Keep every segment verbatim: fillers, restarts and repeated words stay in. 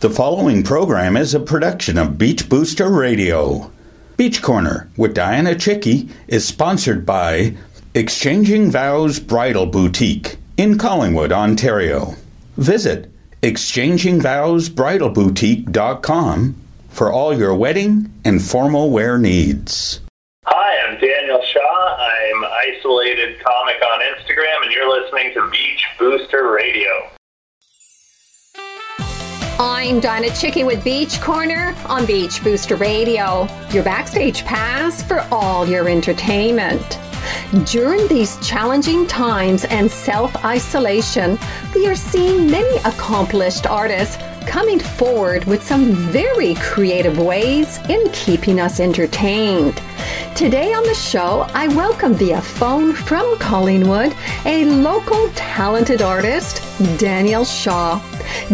The following program is a production of Beach Booster Radio. Beach Corner with Dianna Chycki is sponsored by Exchanging Vows Bridal Boutique in Collingwood, Ontario. Visit exchanging vows bridal boutique dot com for all your wedding and formal wear needs. Hi, I'm Daniel Shaw. I'm Isolated Comic on Instagram, and you're listening to Beach Booster Radio. I'm Dianna Chycki with Beach Corner on Beach Booster Radio, your backstage pass for all your entertainment. During these challenging times and self-isolation, we are seeing many accomplished artists coming forward with some very creative ways in keeping us entertained. Today on the show, I welcome via phone from Collingwood a local talented artist, Daniel Shaw.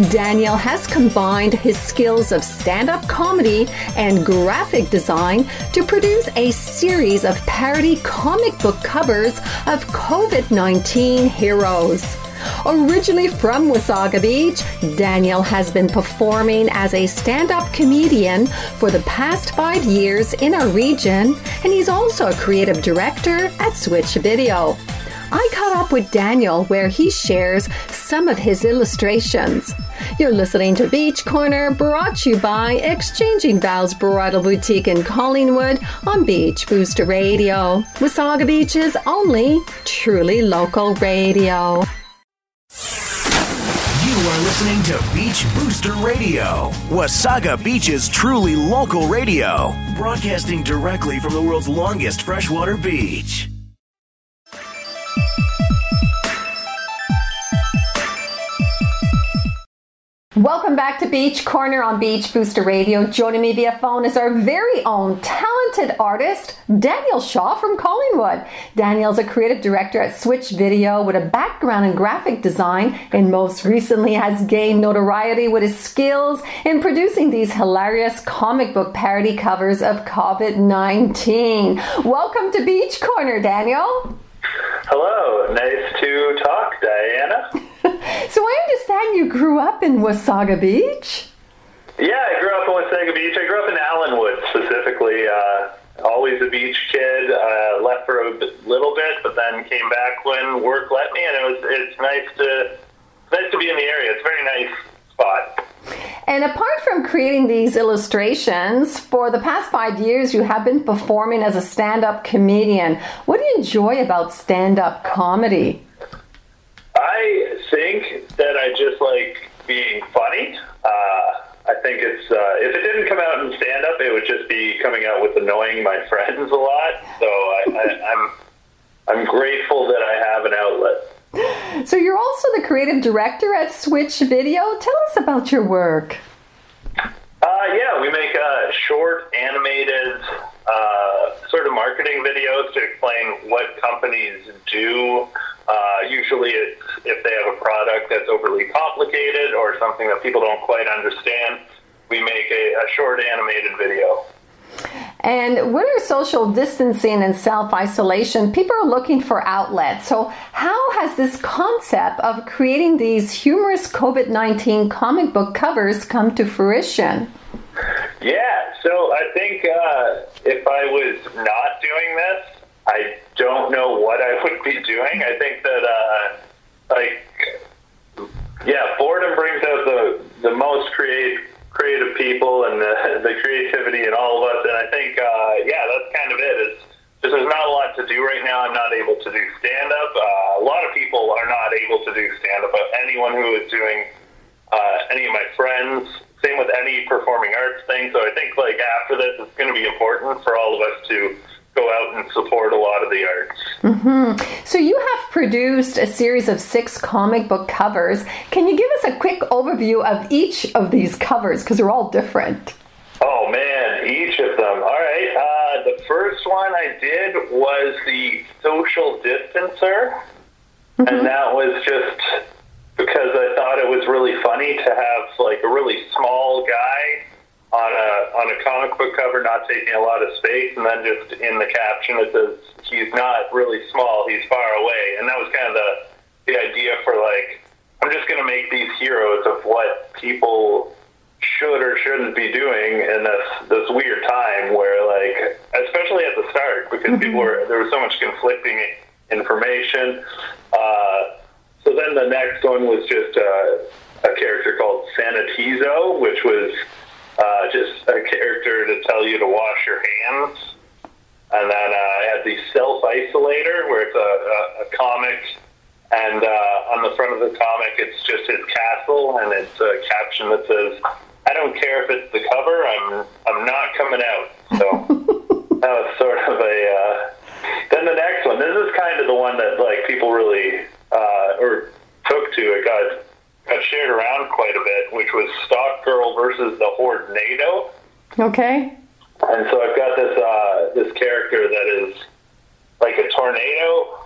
Daniel has combined his skills of stand-up comedy and graphic design to produce a series of parody comic book covers of covid nineteen heroes. Originally from Wasaga Beach, Daniel has been performing as a stand-up comedian for the past five years in our region, and he's also a creative director at Switch Video. I caught up with Daniel where he shares some of his illustrations. You're listening to Beach Corner, brought to you by Exchanging Vows Bridal Boutique in Collingwood on Beach Booster Radio, Wasaga Beach's only truly local radio. You are listening to Beach Booster Radio, Wasaga Beach's truly local radio, broadcasting directly from the world's longest freshwater beach. Welcome back to Beach Corner on Beach Booster Radio. Joining me via phone is our very own talented artist, Daniel Shaw from Collingwood. Daniel's a creative director at Switch Video with a background in graphic design, and most recently has gained notoriety with his skills in producing these hilarious comic book parody covers of covid nineteen. Welcome to Beach Corner, Daniel. Hello. Nice to talk, Dianna. So I understand you grew up in Wasaga Beach? Yeah, I grew up in Wasaga Beach. I grew up in Allenwood, specifically. Uh, always a beach kid. Uh, left for a bit, little bit, but then came back when work let me, and it was it's nice to nice to be in the area. It's a very nice spot. And apart from creating these illustrations, for the past five years you have been performing as a stand-up comedian. What do you enjoy about stand-up comedy? I think that I just like being funny. Uh, I think it's, uh, if it didn't come out in stand-up, it would just be coming out with annoying my friends a lot. So I, I, I'm I'm grateful that I have an outlet. So you're also the creative director at Switch Video. Tell us about your work. Uh, yeah, we make uh, short, animated, uh, sort of marketing videos to explain what companies do. Uh, usually it's if they have a product that's overly complicated or something that people don't quite understand, we make a, a short animated video. And what are social distancing and self-isolation? People are looking for outlets. So how has this concept of creating these humorous covid nineteen comic book covers come to fruition? Yeah, so I think uh, if I was not doing this, I don't know what I would be doing. I think that, uh, like, yeah, boredom brings out the the most creative creative people and the, the creativity in all of us. And I think, uh, yeah, that's kind of it. It's just there's not a lot to do right now. I'm not able to do stand-up. Uh, a lot of people are not able to do stand-up. Anyone who is doing uh, any of my friends, same with any performing arts thing. So I think, like, after this, it's going to be important for all of us to go out and support a lot of the arts. Mm-hmm. So you have produced a series of six comic book covers. Can you give us a quick overview of each of these covers? Because they're all different. Oh, man, each of them. All right. Uh, the first one I did was the social distancer. Mm-hmm. And that was just because I thought it was really funny to have like a really small guy on a on a comic book cover, not taking a lot of space, and then just in the caption it says, he's not really small, he's far away. And that was kind of the, the idea for, like, I'm just going to make these heroes of what people should or shouldn't be doing in this this weird time where, like, especially at the start, because mm-hmm. people were, there was so much conflicting information. Uh, so then the next one was just uh, a character called Sanatizo, which was uh, just a character to tell you to wash your hands. And then uh, I had the self-isolator, where it's a, a, a comic. And uh, on the front of the comic, it's just his castle, and it's a caption that says, "I don't care if it's the cover, I'm I'm not coming out." So that was sort of a... Uh... Then the next one, this is kind of the one that like people really uh, or took to. It got, got shared around quite a bit, which was Stock Girl versus the Horde Nado. Okay. And so I've got this uh, this character that is like a tornado,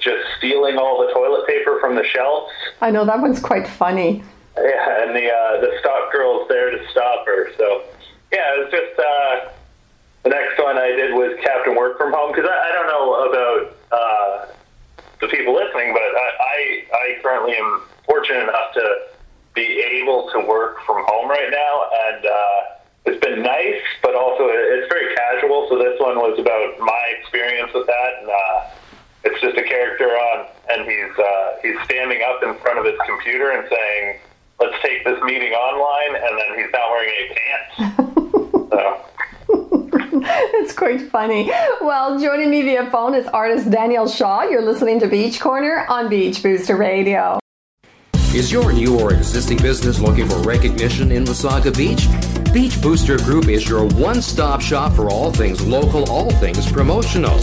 just stealing all the toilet paper from the shelves. I know, that one's quite funny. Yeah, and the uh, the Stock Girl's there to stop her. So, yeah, it was just, uh, the next one I did was Captain Work From Home, because I, I don't know about uh, the people listening, but I, I, I currently am fortunate enough to be able to work from home right now, and uh, it's been nice, but also it's very casual, so this one was about my experience with that, and uh, it's just a character on, and he's uh, he's standing up in front of his computer and saying, "Let's take this meeting online," and then he's not wearing any pants. So. That's quite funny. Well, joining me via phone is artist Daniel Shaw. You're listening to Beach Corner on Beach Booster Radio. Is your new or existing business looking for recognition in Wasaga Beach? Beach Booster Group is your one-stop shop for all things local, all things promotional.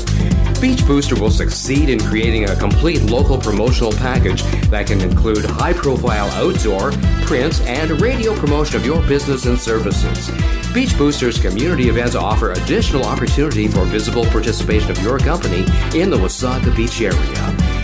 Beach Booster will succeed in creating a complete local promotional package that can include high-profile outdoor, print, and radio promotion of your business and services. Beach Booster's community events offer additional opportunity for visible participation of your company in the Wasaga Beach area.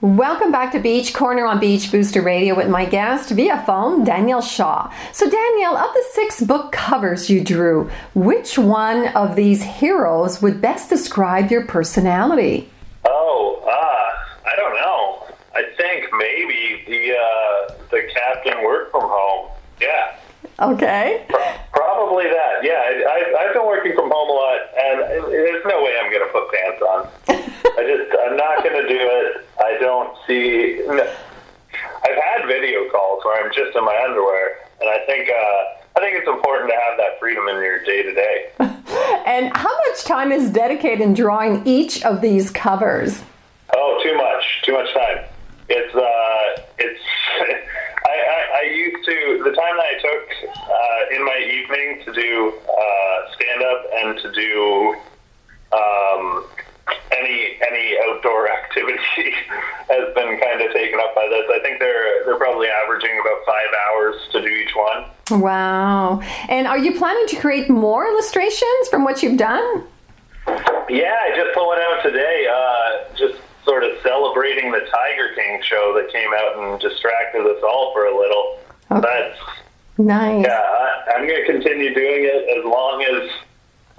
Welcome back to Beach Corner on Beach Booster Radio with my guest via phone, Daniel Shaw. So Daniel, of the six book covers you drew, which one of these heroes would best describe your personality? Oh, uh, I don't know. I think maybe the uh, the Captain Work From Home. Yeah. Okay. Probably that. Yeah, I, I, I've been working from home a lot, and there's no way I'm going to put pants on. I just, I'm not going to do it. I don't see. No. I've had video calls where I'm just in my underwear, and I think uh, I think it's important to have that freedom in your day to day. And how much time is dedicated in drawing each of these covers? Oh, too much, too much time. It's uh, it's. I, I, I used to, the time that I took uh, in my evening to do uh, stand-up and to do um, any any outdoor activity has been kind of taken up by this. I think they're they're probably averaging about five hours to do each one. Wow. And are you planning to create more illustrations from what you've done? Yeah, I just put one out today, uh, just sort of celebrating the Tiger King show that came out and distracted us all for a little. Okay. That's nice. Yeah, I, I'm going to continue doing it as long as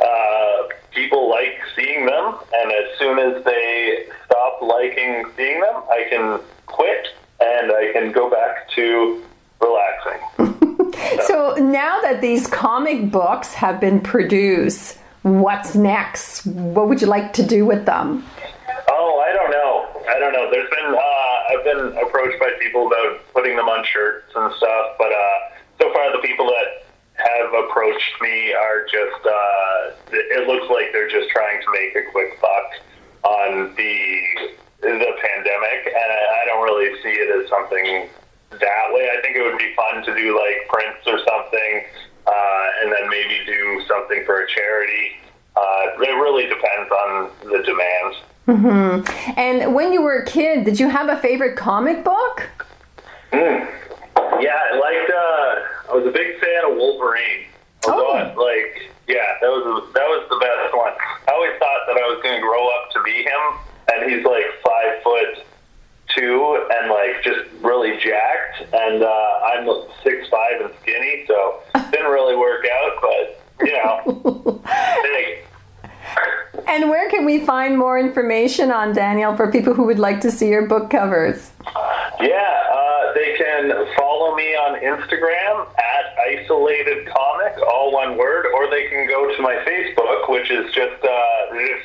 uh, people like seeing them, and as soon as they stop liking seeing them, I can quit and I can go back to relaxing. so. so now that these comic books have been produced, what's next? What would you like to do with them? Oh, I don't know. I don't know. There's been, uh, I've been approached by people about putting them on shirts and stuff, but uh, so far the people that have approached me are just, uh, it looks like they're just trying to make a quick buck on the the pandemic, and I don't really see it as something that way. I think it would be fun to do, like, prints or something, uh, and then maybe do something for a charity. Uh, it really depends on the demand. Mm-hmm. And when you were a kid, did you have a favorite comic book? Mm. Yeah, I liked, uh, I was a big fan of Wolverine. Oh. I was, like, yeah, that was was that was the best one. I always thought that I was going to grow up to be him, and he's like five foot two and like just really jacked, and uh, I'm six five and skinny, so it didn't really work out. But you know, big. And where can we find more information on Daniel for people who would like to see your book covers? Yeah, uh, they can follow me on Instagram at isolatedcomic, all one word, or they can go to my Facebook, which is just uh,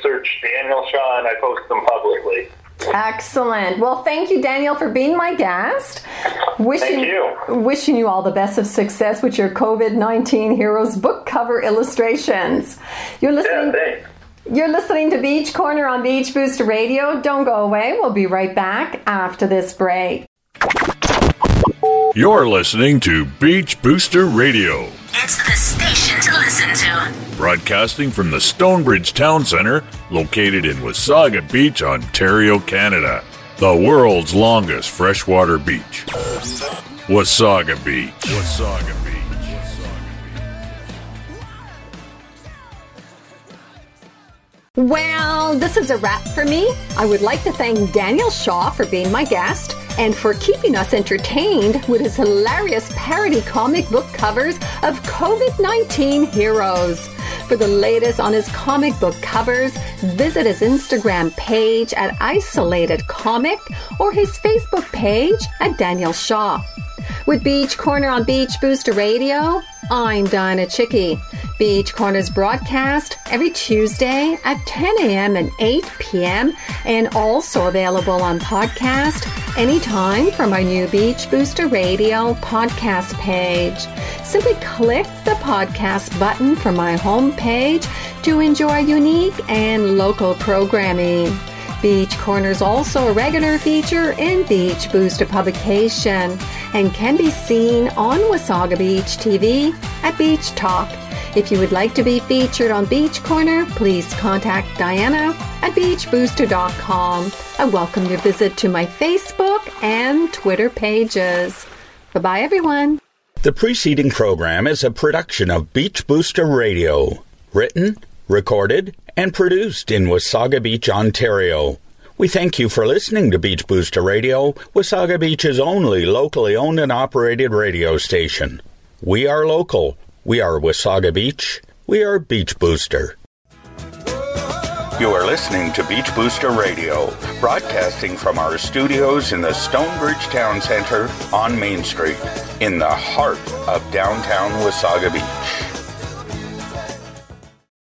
search Daniel Shaw, and I post them publicly. Excellent. Well, thank you, Daniel, for being my guest. Wishing, thank you. Wishing you all the best of success with your COVID nineteen Heroes book cover illustrations. You're listening. Yeah, You're listening to Beach Corner on Beach Booster Radio. Don't go away. We'll be right back after this break. You're listening to Beach Booster Radio. It's the station to listen to. Broadcasting from the Stonebridge Town Center, located in Wasaga Beach, Ontario, Canada. The world's longest freshwater beach. Wasaga Beach. Wasaga Beach. Well, this is a wrap for me. I would like to thank Daniel Shaw for being my guest and for keeping us entertained with his hilarious parody comic book covers of COVID nineteen heroes. For the latest on his comic book covers, visit his Instagram page at isolatedcomic or his Facebook page at Daniel Shaw. With Beach Corner on Beach Booster Radio, I'm Dianna Chycki. Beach Corner's broadcast every Tuesday at ten a.m. and eight p.m. and also available on podcast anytime from our new Beach Booster Radio podcast page. Simply click the podcast button from my homepage to enjoy unique and local programming. Beach Corner is also a regular feature in Beach Booster publication and can be seen on Wasaga Beach T V at Beach Talk. If you would like to be featured on Beach Corner, please contact Dianna at beach booster dot com. I welcome your visit to my Facebook and Twitter pages. Bye-bye, everyone. The preceding program is a production of Beach Booster Radio. Written, recorded, and produced in Wasaga Beach, Ontario. We thank you for listening to Beach Booster Radio, Wasaga Beach's only locally owned and operated radio station. We are local. We are Wasaga Beach. We are Beach Booster. You are listening to Beach Booster Radio, broadcasting from our studios in the Stonebridge Town Center on Main Street, in the heart of downtown Wasaga Beach.